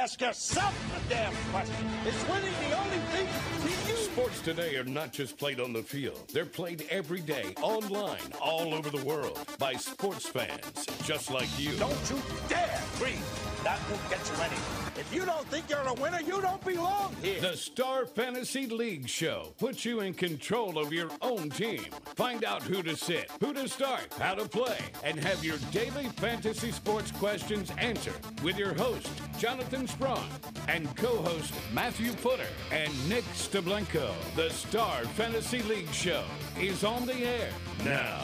Ask yourself the damn question. It's winning the only thing to you. Sports today are not just played on the field. They're played every day, online, all over the world, by sports fans just like you. Don't you dare dream. That will get you any. If you don't think you're a winner, you don't belong here. The Star Fantasy League Show puts you in control of your own team. Find out who to sit, who to start, how to play, and have your daily fantasy sports questions answered with your host, Jonathan Sprung, and co-host Matthew Footer and Nick DeBlanco. The Star Fantasy League Show is on the air now.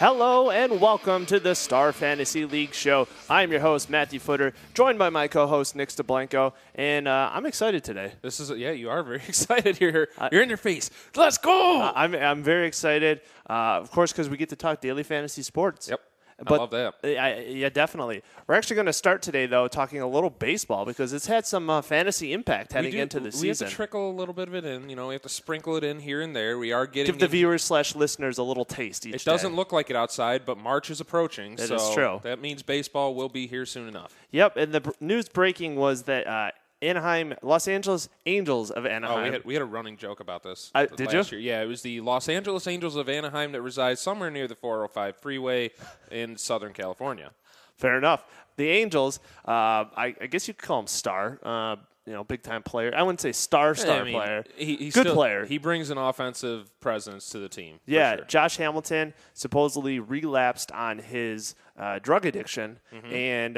Hello and welcome to the Star Fantasy League Show. I'm your host, Matthew Footer, joined by my co-host, Nick DeBlanco, and I'm excited today. Yeah, you are very excited. You're in your face. Let's go! I'm very excited, of course, because we get to talk daily fantasy sports. Yep. But I love that. Yeah, definitely. We're actually going to start today, though, talking a little baseball because it's had some fantasy impact heading into the season. We have to trickle a little bit of it in. You know, we have to sprinkle it in here and there. We are getting... Give the viewers/listeners a little taste each day. It doesn't look like it outside, but March is approaching. That is true. That means baseball will be here soon enough. Yep, and the news breaking was that... Los Angeles Angels of Anaheim. Oh, we had a running joke about this. Did you? Yeah, it was the Los Angeles Angels of Anaheim that resides somewhere near the 405 freeway in Southern California. Fair enough. The Angels, I guess you'd call him star, big-time player. I wouldn't say star player. He's good player. He brings an offensive presence to the team. Yeah, sure. Josh Hamilton supposedly relapsed on his drug addiction, and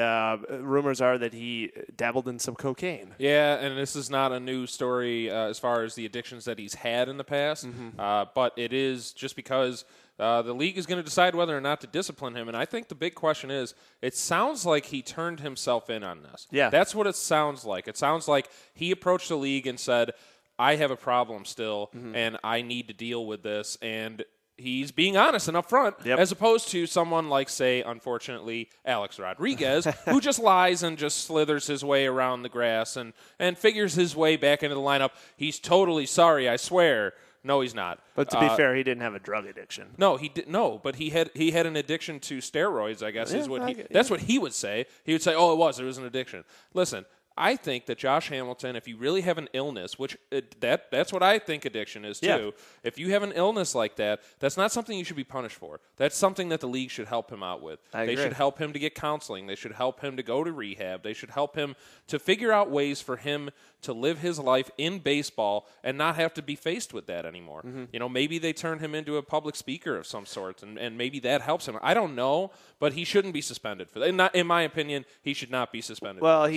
rumors are that he dabbled in some cocaine. Yeah, and this is not a new story as far as the addictions that he's had in the past, but it is just because the league is going to decide whether or not to discipline him, and I think the big question is, it sounds like he turned himself in on this. Yeah. That's what it sounds like. It sounds like he approached the league and said, I have a problem still, and I need to deal with this, and he's being honest and upfront, as opposed to someone like, say, unfortunately, Alex Rodriguez, who just lies and just slithers his way around the grass and figures his way back into the lineup. He's totally sorry, I swear. No, he's not. But to be fair, he didn't have a drug addiction. No, he did. No, but he had an addiction to steroids, I guess. That's what he would say. He would say, "Oh, it was an addiction." Listen, I think that Josh Hamilton, if you really have an illness, which that's what I think addiction is too. Yeah. If you have an illness like that, that's not something you should be punished for. That's something that the league should help him out with. They should help him to get counseling. They should help him to go to rehab. They should help him to figure out ways for him to live his life in baseball and not have to be faced with that anymore. You know, maybe they turn him into a public speaker of some sort, and maybe that helps him. I don't know, but he shouldn't be suspended for that. In my opinion, he should not be suspended. Well,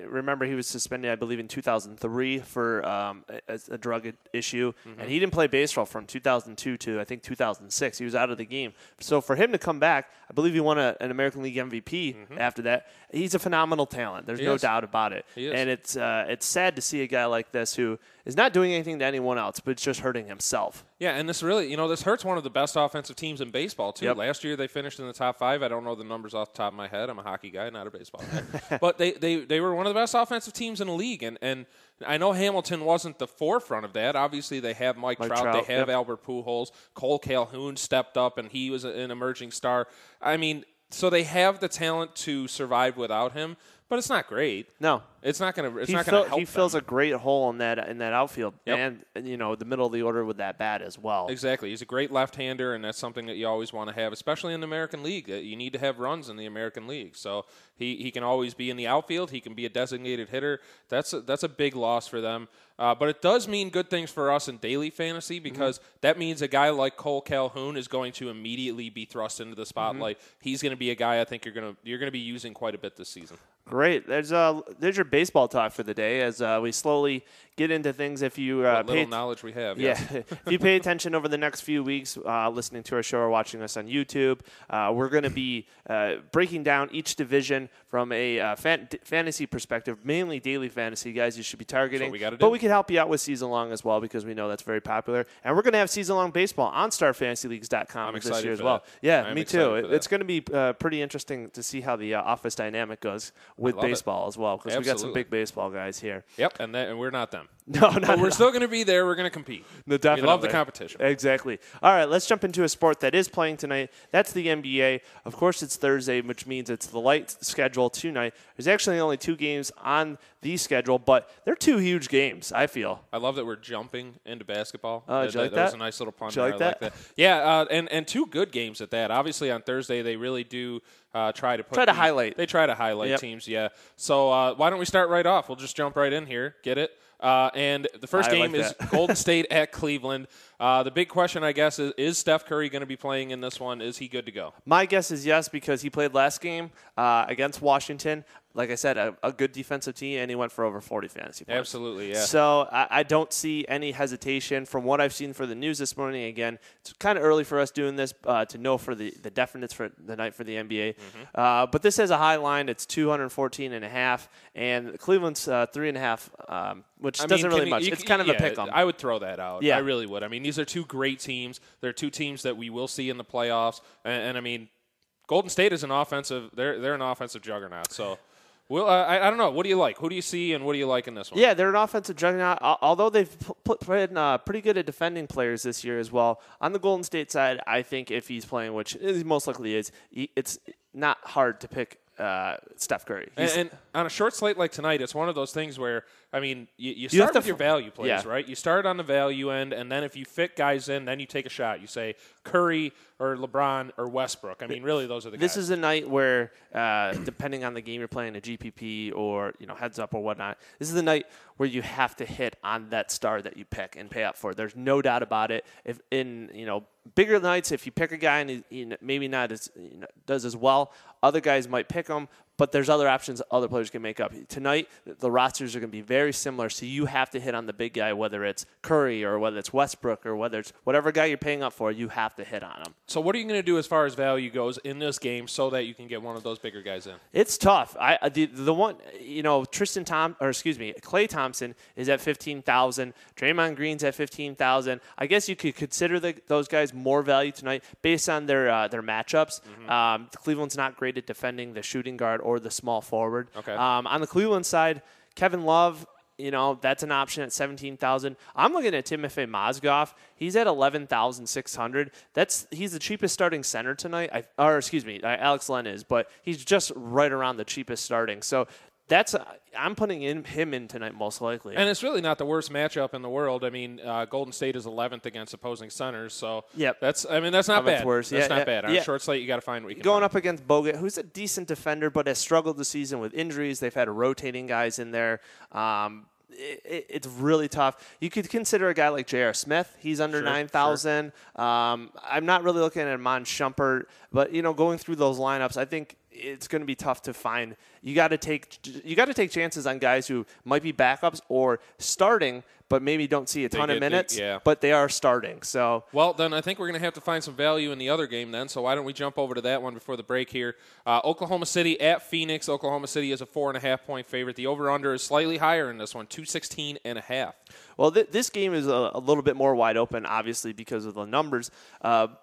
remember he was suspended, I believe, in 2003 for a drug issue, and he didn't play baseball from 2002 to, I think, 2006. He was out of the game. So for him to come back, I believe he won an American League MVP after that. He's a phenomenal talent. There's no doubt about it. And it's sad to see a guy like this who is not doing anything to anyone else, but it's just hurting himself. Yeah, and this really, this hurts one of the best offensive teams in baseball, too. Yep. Last year they finished in the top 5. I don't know the numbers off the top of my head. I'm a hockey guy, not a baseball guy. But they were one of the best offensive teams in the league, and I know Hamilton wasn't the forefront of that. Obviously, they have Mike Trout. They have Albert Pujols. Cole Calhoun stepped up, and he was an emerging star. I mean, so they have the talent to survive without him. But it's not great. No, it's not going to. It's not going to help. He fills a great hole in that outfield, and the middle of the order with that bat as well. Exactly, he's a great left-hander, and that's something that you always want to have, especially in the American League. You need to have runs in the American League, so he can always be in the outfield. He can be a designated hitter. That's a big loss for them. But it does mean good things for us in daily fantasy because that means a guy like Cole Calhoun is going to immediately be thrust into the spotlight. He's going to be a guy I think you're going to be using quite a bit this season. Great. There's your baseball talk for the day as we slowly get into things. If you knowledge we have, if you pay attention over the next few weeks, listening to our show or watching us on YouTube, we're going to be breaking down each division from a fantasy perspective, mainly daily fantasy guys. You should be targeting. That's what we got to do. But we can help you out with season long as well because we know that's very popular, and we're going to have season long baseball on StarFantasyLeagues.com this year as well. Yeah, me too. It's going to be pretty interesting to see how the office dynamic goes with baseball as well because we got some big baseball guys here. Yep, and we're not them. No, no. We're still going to be there. We're going to compete. No, definitely. We love the competition. Exactly. All right, let's jump into a sport that is playing tonight. That's the NBA. Of course, it's Thursday, which means it's the light schedule tonight. There's actually only two games on the schedule, but they're two huge games, I feel. I love that we're jumping into basketball. That was a nice little pun. I like that. Yeah, and two good games at that. Obviously, on Thursday, they really do try to highlight. They try to highlight teams, yeah. So why don't we start right off? We'll just jump right in here. Get it? And the first game is Golden State at Cleveland. The big question, I guess, is Steph Curry going to be playing in this one? Is he good to go? My guess is yes, because he played last game against Washington. Like I said, a good defensive team, and he went for over 40 fantasy points. Absolutely, yeah. So I don't see any hesitation from what I've seen for the news this morning. Again, it's kind of early for us doing this to know for the definites for the night for the NBA. Mm-hmm. But this has a high line. It's 214.5, and Cleveland's 3.5, which doesn't mean really much. It's kind of a pick 'em. I would throw that out. Yeah. I really would. I mean, these are two great teams. They're two teams that we will see in the playoffs. And I mean, Golden State is an offensive. They're an offensive juggernaut. So. Well, I don't know. What do you like? Who do you see, and what do you like in this one? Yeah, they're an offensive juggernaut, although they've played pretty good at defending players this year as well. On the Golden State side, I think if he's playing, which he most likely is, it's not hard to pick Steph Curry. And on a short slate like tonight, it's one of those things where, I mean, you start with your value plays, right? You start on the value end, and then if you fit guys in, then you take a shot. You say Curry or LeBron or Westbrook. I mean, really, those are the guys. This is a night where, depending on the game you're playing, a GPP or heads up or whatnot, this is the night where you have to hit on that star that you pick and pay up for. There's no doubt about it. If in bigger nights, if you pick a guy and he maybe not as does as well, other guys might pick him. But there's other options other players can make up. Tonight, the rosters are going to be very similar, so you have to hit on the big guy, whether it's Curry or whether it's Westbrook or whether it's whatever guy you're paying up for, you have to hit on him. So what are you going to do as far as value goes in this game so that you can get one of those bigger guys in? It's tough. The one, Klay Thompson is at $15,000. Draymond Green's at $15,000. I guess you could consider those guys more value tonight based on their matchups. Mm-hmm. Cleveland's not great at defending the shooting guard or the small forward. Okay. On the Cleveland side, Kevin Love, that's an option at $17,000. I'm looking at Timofey Mozgov. He's at $11,600. He's the cheapest starting center tonight. Alex Len is, but he's just right around the cheapest starting. So I'm putting him in tonight most likely. And it's really not the worst matchup in the world. I mean, Golden State is 11th against opposing centers, so that's not bad. Worse. That's not bad. On a short slate, you got to find what you can Going up against Bogut, who's a decent defender but has struggled this season with injuries. They've had rotating guys in there. It's really tough. You could consider a guy like J.R. Smith. He's under 9,000. Sure. I'm not really looking at Iman Shumpert, but going through those lineups, I think it's going to be tough to find. You got to take chances on guys who might be backups or starting, but maybe don't see a ton of minutes. But they are starting. So then I think we're going to have to find some value in the other game then. So why don't we jump over to that one before the break here? Oklahoma City at Phoenix. Oklahoma City is a 4.5-point favorite. The over/under is slightly higher in this one, 216.5. Well, this game is a little bit more wide open, obviously, because of the numbers. But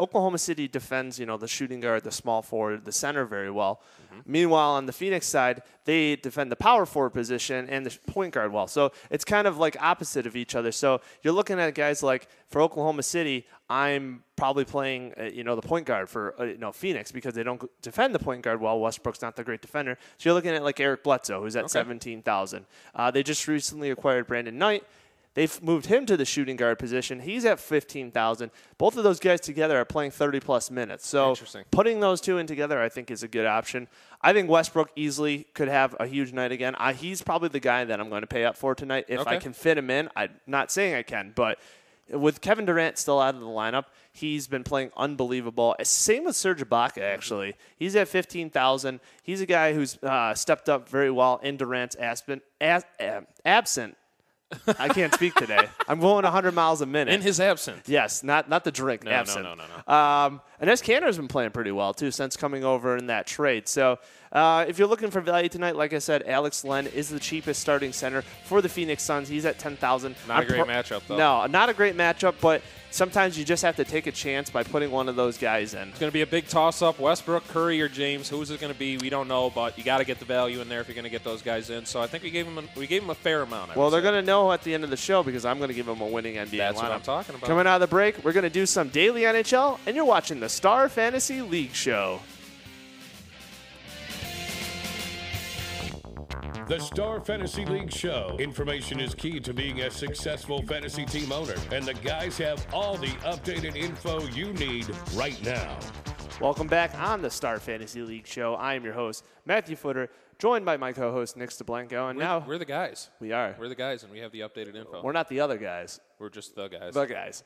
Oklahoma City defends, the shooting guard, the small forward, the center very well. Mm-hmm. Meanwhile, on the Phoenix side, they defend the power forward position and the point guard well. So it's kind of like opposite of each other. So you're looking at guys like, for Oklahoma City, I'm probably playing, the point guard for Phoenix because they don't defend the point guard well. Westbrook's not the great defender. So you're looking at like Eric Bledsoe, who's at $17,000. They just recently acquired Brandon Knight. They've moved him to the shooting guard position. He's at $15,000. Both of those guys together are playing 30-plus minutes. So putting those two in together, I think, is a good option. I think Westbrook easily could have a huge night again. He's probably the guy that I'm going to pay up for tonight if I can fit him in. I'm not saying I can, but with Kevin Durant still out of the lineup, he's been playing unbelievable. Same with Serge Ibaka, actually. He's at $15,000. He's a guy who's stepped up very well in Durant's absence. I can't speak today. I'm going 100 miles a minute. In his absence. Yes, not the drink, absent. No. And Enes Kanter's been playing pretty well, too, since coming over in that trade. So If you're looking for value tonight, like I said, Alex Len is the cheapest starting center for the Phoenix Suns. He's at $10,000. Not a great matchup, though. No, not a great matchup, but sometimes you just have to take a chance by putting one of those guys in. It's going to be a big toss-up. Westbrook, Curry, or James. Who's it going to be? We don't know, but you got to get the value in there if you're going to get those guys in. So I think we gave them a fair amount. Well, they're going to know at the end of the show because I'm going to give them a winning NBA lineup. That's what I'm talking about. Coming out of the break, we're going to do some daily NHL, and you're watching the Star Fantasy League Show. The Star Fantasy League Show. Information is key to being a successful fantasy team owner, and the guys have all the updated info you need right now. Welcome back on the Star Fantasy League Show. I am your host, Matthew Footer, joined by my co-host, Nick DeBlanco. And we're the guys. We are. We're the guys, and we have the updated info. We're not the other guys. We're just the guys. The guys.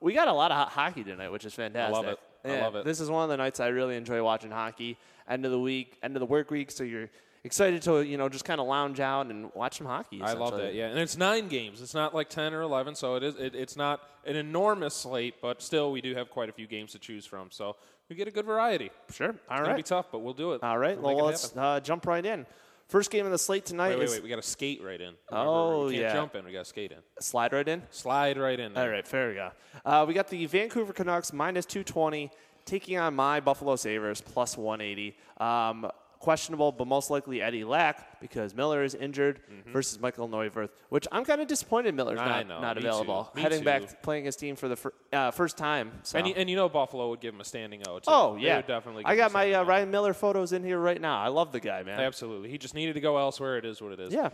We got a lot of hot hockey tonight, which is fantastic. I love it. Yeah, I love it. This is one of the nights I really enjoy watching hockey. End of the week, end of the work week, so you're excited to, you know, just kind of lounge out and watch some hockey. I love that, yeah. And it's 9 games. It's not like 10 or 11, so it's not an enormous slate, but still we do have quite a few games to choose from. So we get a good variety. Sure. All right. It's going to be tough, but we'll do it. All right. Well, let's jump right in. First game of the slate tonight is... Wait. We got to skate right in. Oh, yeah. We can't jump in. We got to skate in. Slide right in? Slide right in. All right. Fair we go. We got the Vancouver Canucks minus 220 taking on my Buffalo Sabres plus 180. Questionable, but most likely Eddie Lack because Miller is injured versus Michael Neuvirth, which I'm kind of disappointed Miller's not available. Heading back, playing his team for the first time. So. And you know Buffalo would give him a standing O. Oh, yeah. They would definitely give I got my Ryan Miller photos in here right now. I love the guy, man. Absolutely. He just needed to go elsewhere. It is what it is. Yeah.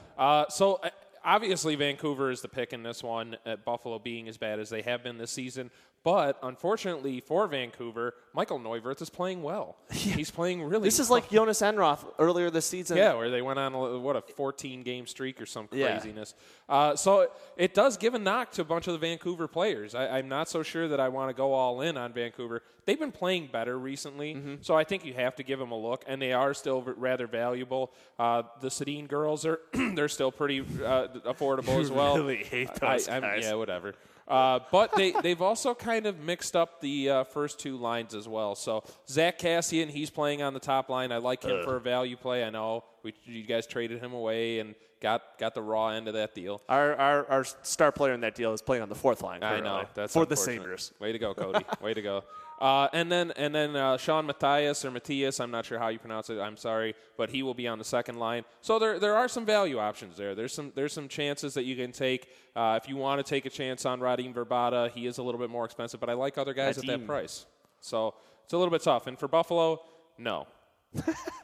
Obviously, Vancouver is the pick in this one, at Buffalo being as bad as they have been this season. But unfortunately for Vancouver, Michael Neuvirth is playing well. He's playing really well. This is like Jonas Enroth earlier this season. Yeah, where they went on, a 14-game streak or some craziness. Yeah. So it does give a knock to a bunch of the Vancouver players. I'm not so sure that I want to go all in on Vancouver. They've been playing better recently, so I think you have to give them a look, and they are still rather valuable. The Sedin girls, they're still pretty affordable as well. I really hate those guys. Yeah, whatever. But they've also kind of mixed up the first two lines as well. So Zach Kassian, he's playing on the top line. I like him for a value play. I know you guys traded him away and got the raw end of that deal. Our star player in that deal is playing on the fourth line. Currently. I know. That's for the Sabres. Way to go, Cody. Way to go. And then Sean Matthias or Matthias, I'm not sure how you pronounce it. I'm sorry, but he will be on the second line. So there are some value options there. There's some chances that you can take. If you want to take a chance on Radim Verbata, he is a little bit more expensive, but I like other guys at that price. So it's a little bit tough. And for Buffalo, no.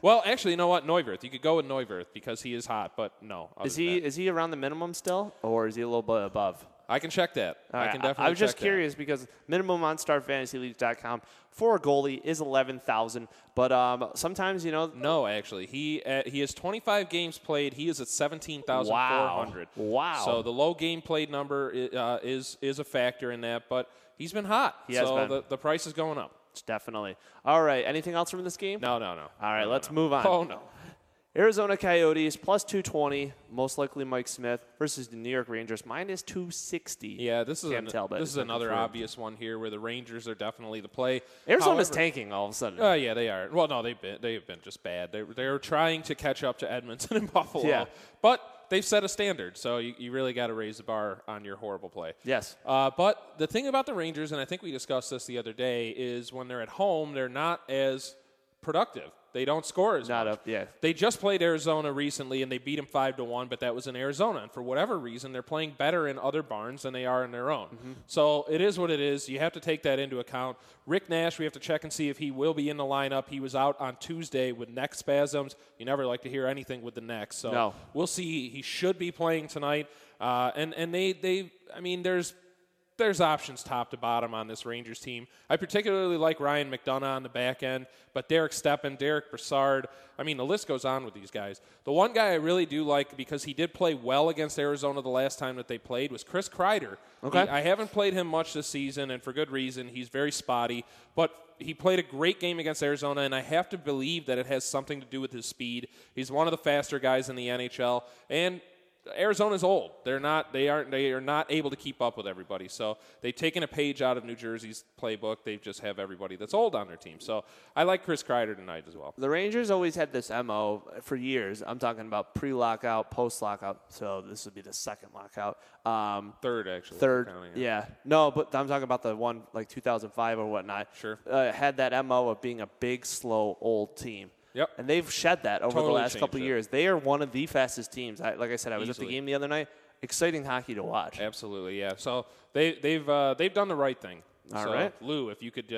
Well, actually, you know what? Neuvirth. You could go with Neuvirth because he is hot, but no. Is he around the minimum still, or is he a little bit above? I can check that. Right. I can definitely check that. I was just curious because minimum on StarFantasyLeagues.com for a goalie is $11,000. But sometimes, you know. No, actually. He has 25 games played. He is at $17,400. Wow. So the low game played number is a factor in that. But he's been hot. He has been. The price is going up. Definitely. All right. Anything else from this game? No. All right. Let's move on. Oh, no. Arizona Coyotes plus 220, most likely Mike Smith, versus the New York Rangers minus 260. Yeah, this is another obvious one here where the Rangers are definitely the play. Arizona's tanking all of a sudden. Oh, yeah, they are. Well, no, they've been just bad. They're trying to catch up to Edmonton and Buffalo. Yeah. But they've set a standard, so you really got to raise the bar on your horrible play. Yes. But the thing about the Rangers, and I think we discussed this the other day, is when they're at home, they're not as productive. They don't score as much. Yeah. They just played Arizona recently, and they beat them 5-1, but that was in Arizona. And for whatever reason, they're playing better in other barns than they are in their own. So it is what it is. You have to take that into account. Rick Nash, we have to check and see if he will be in the lineup. He was out on Tuesday with neck spasms. You never like to hear anything with the neck. So we'll see. He should be playing tonight. There's options top to bottom on this Rangers team. I particularly like Ryan McDonagh on the back end, but Derek Stepan, Derek Brassard. I mean, the list goes on with these guys. The one guy I really do like because he did play well against Arizona the last time that they played was Chris Kreider. Okay. I haven't played him much this season, and for good reason. He's very spotty, but he played a great game against Arizona, and I have to believe that it has something to do with his speed. He's one of the faster guys in the NHL, and Arizona's old. They are not able to keep up with everybody. So they've taken a page out of New Jersey's playbook. They just have everybody that's old on their team. So I like Chris Kreider tonight as well. The Rangers always had this MO for years. I'm talking about pre-lockout, post-lockout. So this would be the second lockout. Third, actually. Yeah. No, but I'm talking about the one like 2005 or whatnot. Sure. Had that MO of being a big, slow, old team. Yep. And they've shed that over the last couple of years. They are one of the fastest teams. Like I said, I was at the game the other night. Exciting hockey to watch. Absolutely, yeah. So they've done the right thing. All right. Lou, if you could,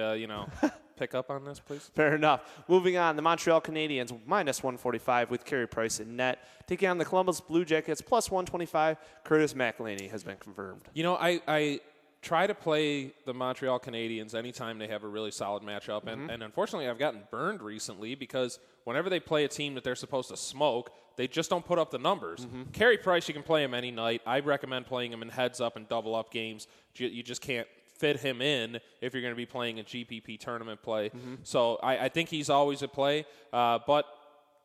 pick up on this, please. Fair enough. Moving on, the Montreal Canadiens, -145 with Carey Price in net. Taking on the Columbus Blue Jackets, +125. Curtis McElhinney has been confirmed. I try to play the Montreal Canadiens anytime they have a really solid matchup. And unfortunately, I've gotten burned recently because whenever they play a team that they're supposed to smoke, they just don't put up the numbers. Carey Price, you can play him any night. I recommend playing him in heads-up and double-up games. You just can't fit him in if you're going to be playing a GPP tournament play. So I think he's always at play. But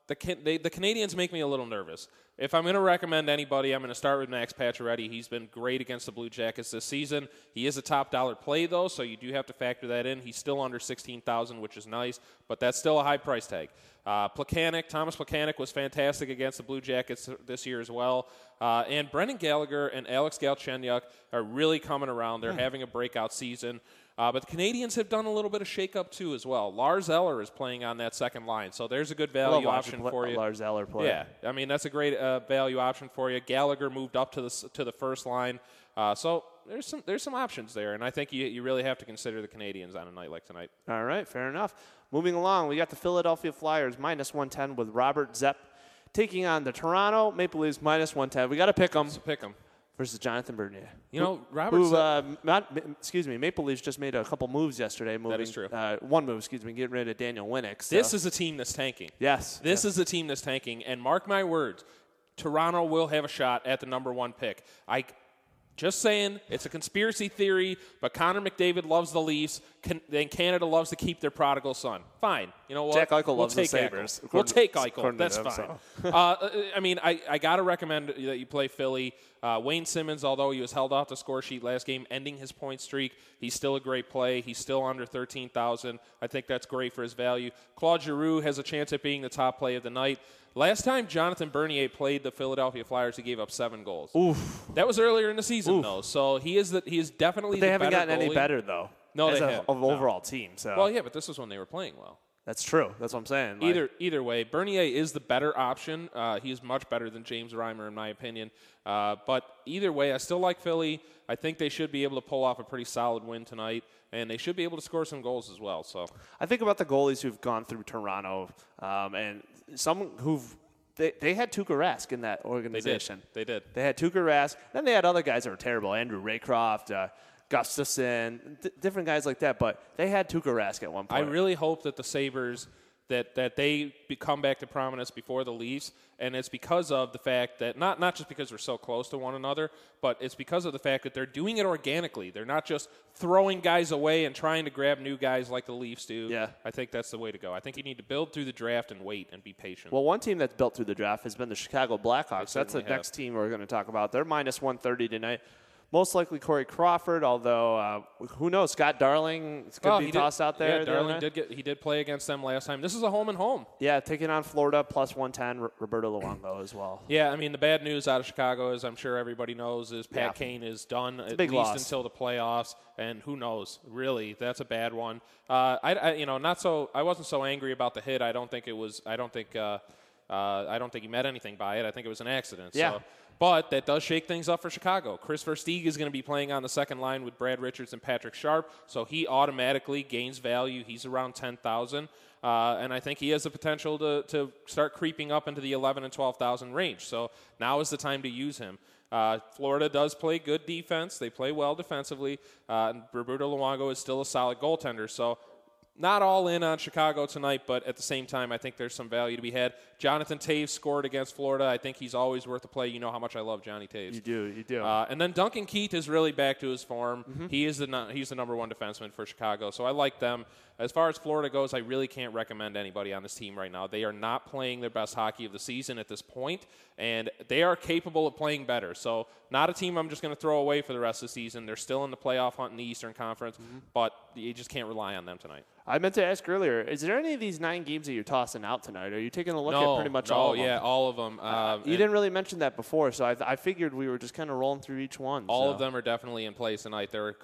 the Canadiens make me a little nervous. If I'm going to recommend anybody, I'm going to start with Max Pacioretty. He's been great against the Blue Jackets this season. He is a top-dollar play, though, so you do have to factor that in. He's still under $16,000, which is nice, but that's still a high price tag. Thomas Plekanec was fantastic against the Blue Jackets this year as well. And Brendan Gallagher and Alex Galchenyuk are really coming around. They're having a breakout season. But the Canadiens have done a little bit of shakeup, too, as well. Lars Eller is playing on that second line, so there's a good value option for you. Lars Eller play. Yeah, I mean, that's a great value option for you. Gallagher moved up to the first line. So there's some options there, and I think you really have to consider the Canadiens on a night like tonight. All right, fair enough. Moving along, we got the Philadelphia Flyers, -110 with Robert Zepp, taking on the Toronto Maple Leafs, -110. We got to pick them. Versus Jonathan Bernier. Maple Leafs just made a couple moves yesterday. That is true. One move, getting rid of Daniel Winnick. So. This is a team that's tanking. Yes. This is a team that's tanking, and mark my words, Toronto will have a shot at the #1 pick. Just saying, it's a conspiracy theory, but Connor McDavid loves the Leafs, and Canada loves to keep their prodigal son. Fine. You know what? Jack Eichel loves the Sabres. We'll take Eichel. That's fine. I got to recommend that you play Philly. Wayne Simmons, although he was held off the score sheet last game, ending his point streak, he's still a great play. He's still under $13,000. I think that's great for his value. Claude Giroux has a chance at being the top play of the night. Last time Jonathan Bernier played the Philadelphia Flyers, he gave up 7 goals. Oof. That was earlier in the season, though. So he is definitely the better goalie. They haven't gotten any better, though. No, they haven't. Of the overall team. So. Well, yeah, but this was when they were playing well. That's true. That's what I'm saying. Either way, Bernier is the better option. He is much better than James Reimer, in my opinion. But either way, I still like Philly. I think they should be able to pull off a pretty solid win tonight, and they should be able to score some goals as well. So I think about the goalies who've gone through Toronto, and some who've they had Tuukka Rask in that organization. They did. They had Tuukka Rask. Then they had other guys that were terrible. Andrew Raycroft. Gustafson, different guys like that, but they had Tuukka Rask at one point. I really hope that the Sabres, that they come back to prominence before the Leafs, and it's because of the fact that, not just because we're so close to one another, but it's because of the fact that they're doing it organically. They're not just throwing guys away and trying to grab new guys like the Leafs do. Yeah. I think that's the way to go. I think you need to build through the draft and wait and be patient. Well, one team that's built through the draft has been the Chicago Blackhawks. That's the next team we're going to talk about. They're -130 tonight. Most likely Corey Crawford, although who knows? Scott Darling could be tossed out there. Yeah, Darling did play against them last time. This is a home and home. Yeah, taking on Florida, +110. Roberto Luongo as well. Yeah, I mean the bad news out of Chicago, as I'm sure everybody knows, is Pat Kane is done at least until the playoffs, and who knows? Really, that's a bad one. I wasn't so angry about the hit. I don't think he meant anything by it. I think it was an accident. Yeah. So. But that does shake things up for Chicago. Chris Versteeg is going to be playing on the second line with Brad Richards and Patrick Sharp, so he automatically gains value. He's around $10,000, and I think he has the potential to start creeping up into the $11,000 and $12,000 range. So now is the time to use him. Florida does play good defense. They play well defensively, and Roberto Luongo is still a solid goaltender. So Not all in on Chicago tonight, but at the same time, I think there's some value to be had. Jonathan Toews scored against Florida. I think he's always worth a play. You know how much I love Johnny Toews. You do. And then Duncan Keith is really back to his form. Mm-hmm. He's the number one defenseman for Chicago, so I like them. As far as Florida goes, I really can't recommend anybody on this team right now. They are not playing their best hockey of the season at this point, and they are capable of playing better. So not a team I'm just going to throw away for the rest of the season. They're still in the playoff hunt in the Eastern Conference, mm-hmm. but you just can't rely on them tonight. I meant to ask earlier, is there any of these 9 games that you're tossing out tonight? Are you taking a look at pretty much all of them? Yeah, all of them. You didn't really mention that before, so I figured we were just kind of rolling through each one. All of them are definitely in place tonight. There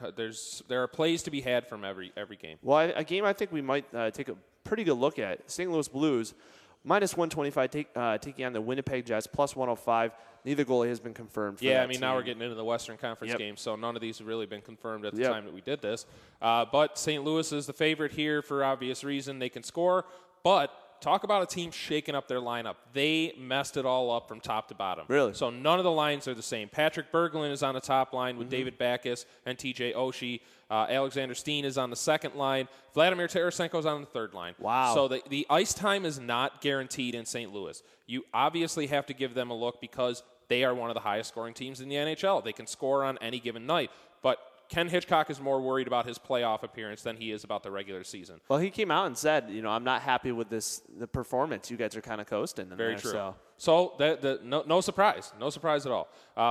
are plays to be had from every game. Well, a game I think we might take a pretty good look at, St. Louis Blues, -125 taking on the Winnipeg Jets, +105. Neither goalie has been confirmed. Now we're getting into the Western Conference games, so none of these have really been confirmed at the time that we did this. But St. Louis is the favorite here for obvious reason. They can score, but talk about a team shaking up their lineup. They messed it all up from top to bottom. Really? So none of the lines are the same. Patrick Berglund is on the top line with mm-hmm. David Backes and T.J. Oshie. Alexander Steen is on the second line. Vladimir Tarasenko is on the third line. Wow. So the ice time is not guaranteed in St. Louis. You obviously have to give them a look because they are one of the highest scoring teams in the NHL. They can score on any given night. But Ken Hitchcock is more worried about his playoff appearance than he is about the regular season. Well, he came out and said, I'm not happy with the performance. You guys are kind of coasting. Very true. So no surprise. No surprise at all.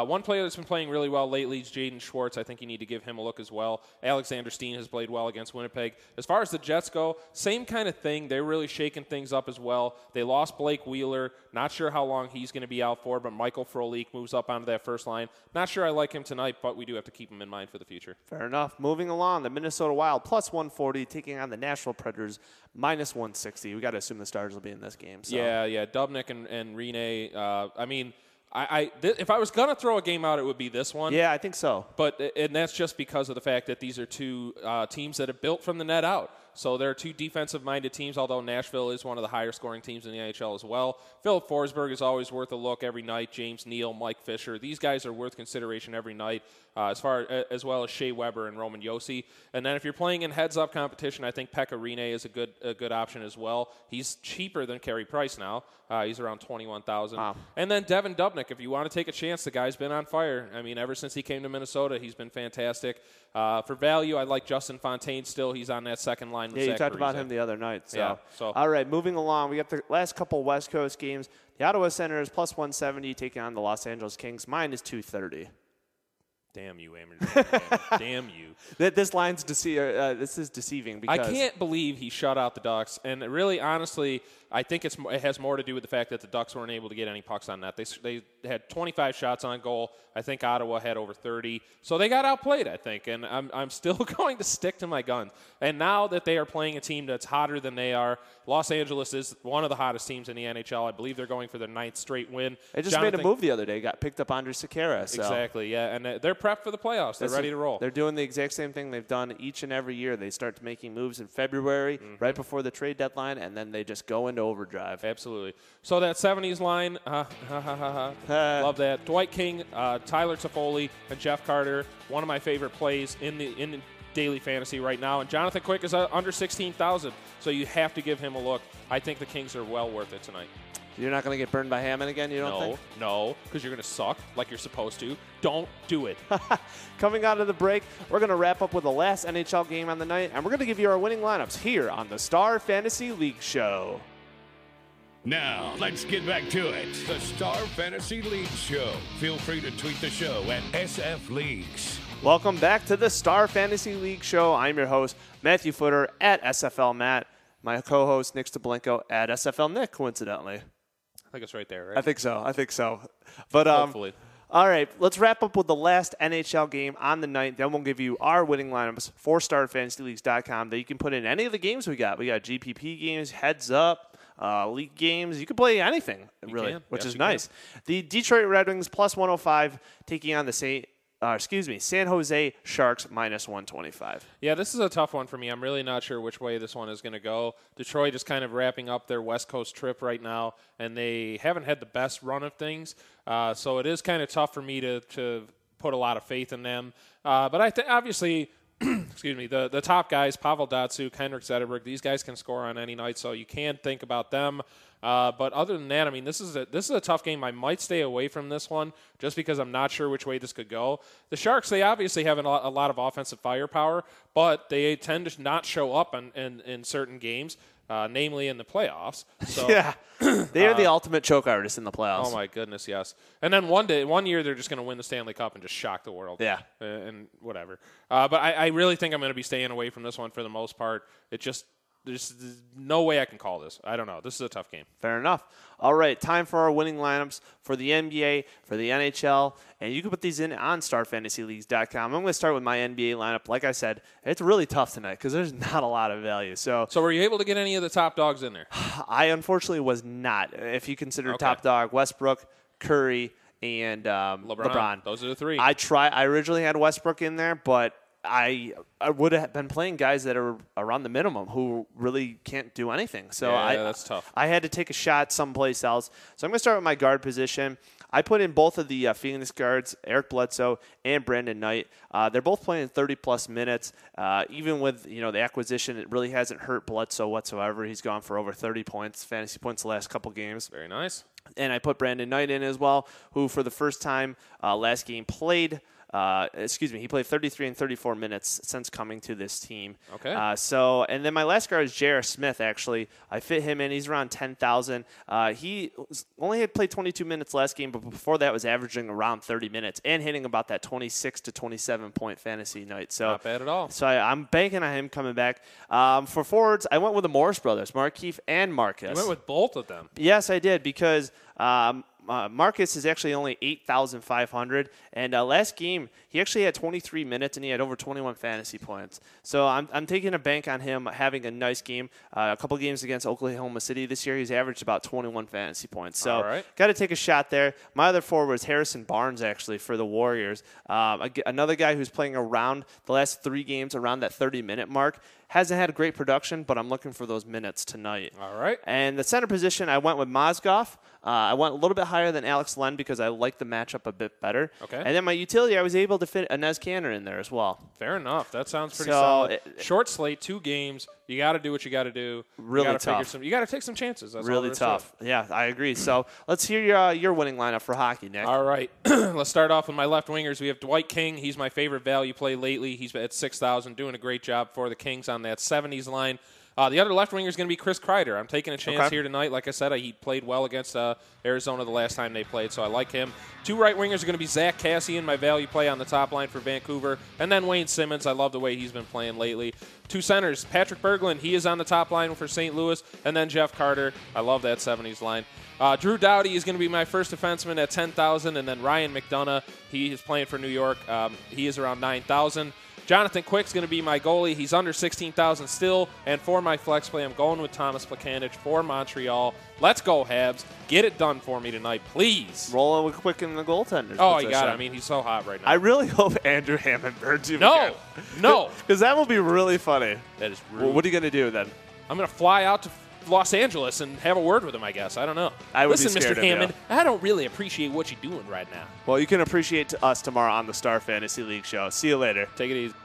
One player that's been playing really well lately is Jaden Schwartz. I think you need to give him a look as well. Alexander Steen has played well against Winnipeg. As far as the Jets go, same kind of thing. They're really shaking things up as well. They lost Blake Wheeler. Not sure how long he's going to be out for, but Michael Frolik moves up onto that first line. Not sure I like him tonight, but we do have to keep him in mind for the future. Fair enough. Moving along, the Minnesota Wild +140 taking on the Nashville Predators -160. We got to assume the Stars will be in this game. So. Yeah. Dubnyk and Rene. If I was gonna throw a game out, it would be this one. Yeah, I think so. But that's just because of the fact that these are two teams that have built from the net out. So there are two defensive-minded teams, although Nashville is one of the higher-scoring teams in the NHL as well. Philip Forsberg is always worth a look every night. James Neal, Mike Fisher, these guys are worth consideration every night, as well as Shea Weber and Roman Josi. And then if you're playing in heads-up competition, I think Pekka Rinne is a good option as well. He's cheaper than Carey Price now. He's around $21,000. Wow. And then Devin Dubnyk, if you want to take a chance, the guy's been on fire. I mean, ever since he came to Minnesota, he's been fantastic. For value, I like Justin Fontaine still. He's on that second line. Yeah, you talked about him the other night. So. Yeah, so. All right, moving along. We got the last couple West Coast games. The Ottawa Senators +170 taking on the Los Angeles Kings -230. Damn you, Amber. Damn you. This line's this is deceiving. Because I can't believe he shut out the Ducks. And really, honestly, I think it has more to do with the fact that the Ducks weren't able to get any pucks on net. They had 25 shots on goal. I think Ottawa had over 30. So they got outplayed, I think. And I'm still going to stick to my guns. And now that they are playing a team that's hotter than they are, Los Angeles is one of the hottest teams in the NHL. I believe they're going for their 9th straight win. They just made a move the other day. Got picked up Andrei Sekera. So. Exactly, yeah. And they're prepped for the playoffs. They're ready to roll. They're doing the exact same thing they've done each and every year. They start making moves in February, mm-hmm. right before the trade deadline, and then they just go into overdrive. Absolutely. So that 70s line, love that. Dwight King, Tyler Toffoli, and Jeff Carter, one of my favorite plays in daily fantasy right now. And Jonathan Quick is under 16,000, so you have to give him a look. I think the Kings are well worth it tonight. You're not going to get burned by Hammond again, you don't think? No, because you're going to suck like you're supposed to. Don't do it. Coming out of the break, we're going to wrap up with the last NHL game on the night, and we're going to give you our winning lineups here on the Star Fantasy League Show. Now, let's get back to it. The Star Fantasy League Show. Feel free to tweet the show at SF Leagues. Welcome back to the Star Fantasy League Show. I'm your host, Matthew Footer, at SFL Matt. My co-host, Nick DeBlanco, at SFL Nick, coincidentally. I think it's right there, right? I think so. But hopefully. All right, let's wrap up with the last NHL game on the night. Then we'll give you our winning lineups for StarFantasyLeagues.com that you can put in any of the games we got. We got GPP games, heads up, league games. You can play anything, really, which is nice. Can. The Detroit Red Wings +105 taking on the San Jose Sharks -125. Yeah, this is a tough one for me. I'm really not sure which way this one is going to go. Detroit is kind of wrapping up their West Coast trip right now, and they haven't had the best run of things. So it is kind of tough for me to put a lot of faith in them. But I obviously excuse me, the top guys, Pavel Datsyuk, Henrik Zetterberg, these guys can score on any night, so you can think about them. But other than that, I mean, this is a tough game. I might stay away from this one just because I'm not sure which way this could go. The Sharks, they obviously have a lot of offensive firepower, but they tend to not show up in certain games, namely in the playoffs. So, yeah, they are the ultimate choke artists in the playoffs. Oh, my goodness, yes. And then one year they're just going to win the Stanley Cup and just shock the world. Yeah. And whatever. But I really think I'm going to be staying away from this one for the most part. It just... There's no way I can call this. I don't know. This is a tough game. Fair enough. All right, time for our winning lineups for the NBA, for the NHL, and you can put these in on StarFantasyLeagues.com. I'm going to start with my NBA lineup. Like I said, it's really tough tonight because there's not a lot of value. So were you able to get any of the top dogs in there? I unfortunately was not. If you consider top dog, Westbrook, Curry, and LeBron. Those are the three. I originally had Westbrook in there, but I would have been playing guys that are around the minimum who really can't do anything. So yeah, that's tough. I had to take a shot someplace else. So I'm going to start with my guard position. I put in both of the Phoenix guards, Eric Bledsoe and Brandon Knight. They're both playing 30-plus minutes. Even with the acquisition, it really hasn't hurt Bledsoe whatsoever. He's gone for over 30 points, fantasy points the last couple games. Very nice. And I put Brandon Knight in as well, who for the first time last game played. He played 33 and 34 minutes since coming to this team. Okay. And then my last guard is J.R. Smith, actually. I fit him in. He's around 10,000. He only had played 22 minutes last game, but before that was averaging around 30 minutes and hitting about that 26 to 27-point fantasy night. So not bad at all. So I'm banking on him coming back. For forwards, I went with the Morris brothers, Markieff and Marcus. You went with both of them. Yes, I did, because Marcus is actually only 8,500, and last game he actually had 23 minutes and he had over 21 fantasy points. So I'm taking a bank on him having a nice game. A couple games against Oklahoma City this year, he's averaged about 21 fantasy points. So got to take a shot there. My other forward was Harrison Barnes, actually, for the Warriors. Another guy who's playing around the last three games around that 30-minute mark. Hasn't had a great production, but I'm looking for those minutes tonight. All right. And the center position, I went with Mozgov. I went a little bit higher than Alex Len because I like the matchup a bit better. Okay. And then my utility, I was able to fit Enes Kanter in there as well. Fair enough. That sounds pretty solid. Short slate, two games. You got to do what you got to do. Really tough. You got to take some chances. That's really tough. Yeah, I agree. So let's hear your winning lineup for hockey, Nick. All right. Let's start off with my left wingers. We have Dwight King. He's my favorite value play lately. He's at 6,000, doing a great job for the Kings on that 70s line. The other left winger is going to be Chris Kreider. I'm taking a chance here tonight. Like I said, he played well against Arizona the last time they played, so I like him. Two right wingers are going to be Zach Cassian, my value play on the top line for Vancouver, and then Wayne Simmons. I love the way he's been playing lately. Two centers, Patrick Berglund. He is on the top line for St. Louis, and then Jeff Carter. I love that 70s line. Drew Doughty is going to be my first defenseman at 10,000, and then Ryan McDonagh. He is playing for New York. He is around 9,000. Jonathan Quick's going to be my goalie. He's under 16,000 still. And for my flex play, I'm going with Thomas Plekanec for Montreal. Let's go, Habs. Get it done for me tonight, please. Rolling with Quick in the goaltender. Oh, you got it. I mean, he's so hot right now. I really hope Andrew Hammond burns you. No. Because that will be really funny. That is rude. Well, what are you going to do then? I'm going to fly out to Los Angeles and have a word with him, I guess. I don't know. Listen, Mr. Hammond, I don't really appreciate what you're doing right now. Well, you can appreciate us tomorrow on the Star Fantasy League show. See you later. Take it easy.